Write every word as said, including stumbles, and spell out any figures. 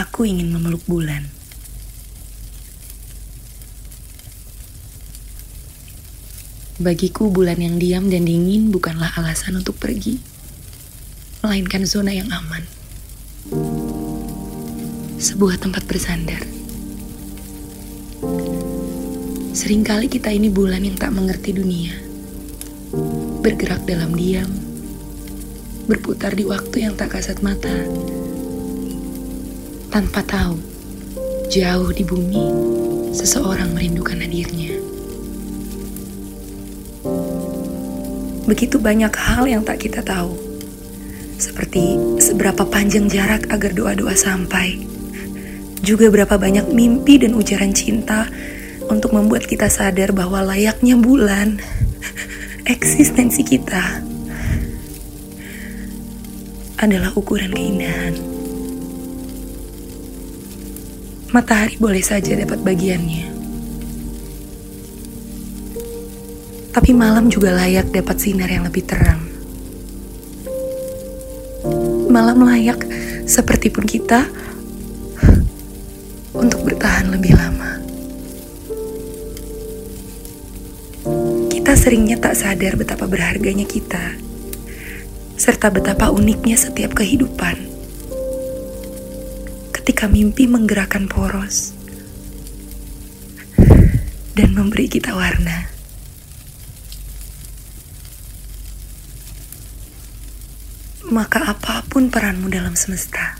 Aku ingin memeluk bulan. Bagiku, bulan yang diam dan dingin bukanlah alasan untuk pergi, melainkan zona yang aman. Sebuah tempat bersandar. Seringkali kita ini bulan yang tak mengerti dunia. Bergerak dalam diam. Berputar di waktu yang tak kasat mata. Tanpa tahu, jauh di bumi, seseorang merindukan hadirnya. Begitu banyak hal yang tak kita tahu. Seperti seberapa panjang jarak agar doa-doa sampai. Juga berapa banyak mimpi dan ujaran cinta untuk membuat kita sadar bahwa layaknya bulan eksistensi kita adalah ukuran keindahan. Matahari boleh saja dapat bagiannya, tapi malam juga layak dapat sinar yang lebih terang. Malam layak seperti pun kita untuk bertahan lebih lama. Kita seringnya tak sadar betapa berharganya kita, serta betapa uniknya setiap kehidupan. Ketika mimpi menggerakkan poros dan memberi kita warna. Maka apapun peranmu dalam semesta,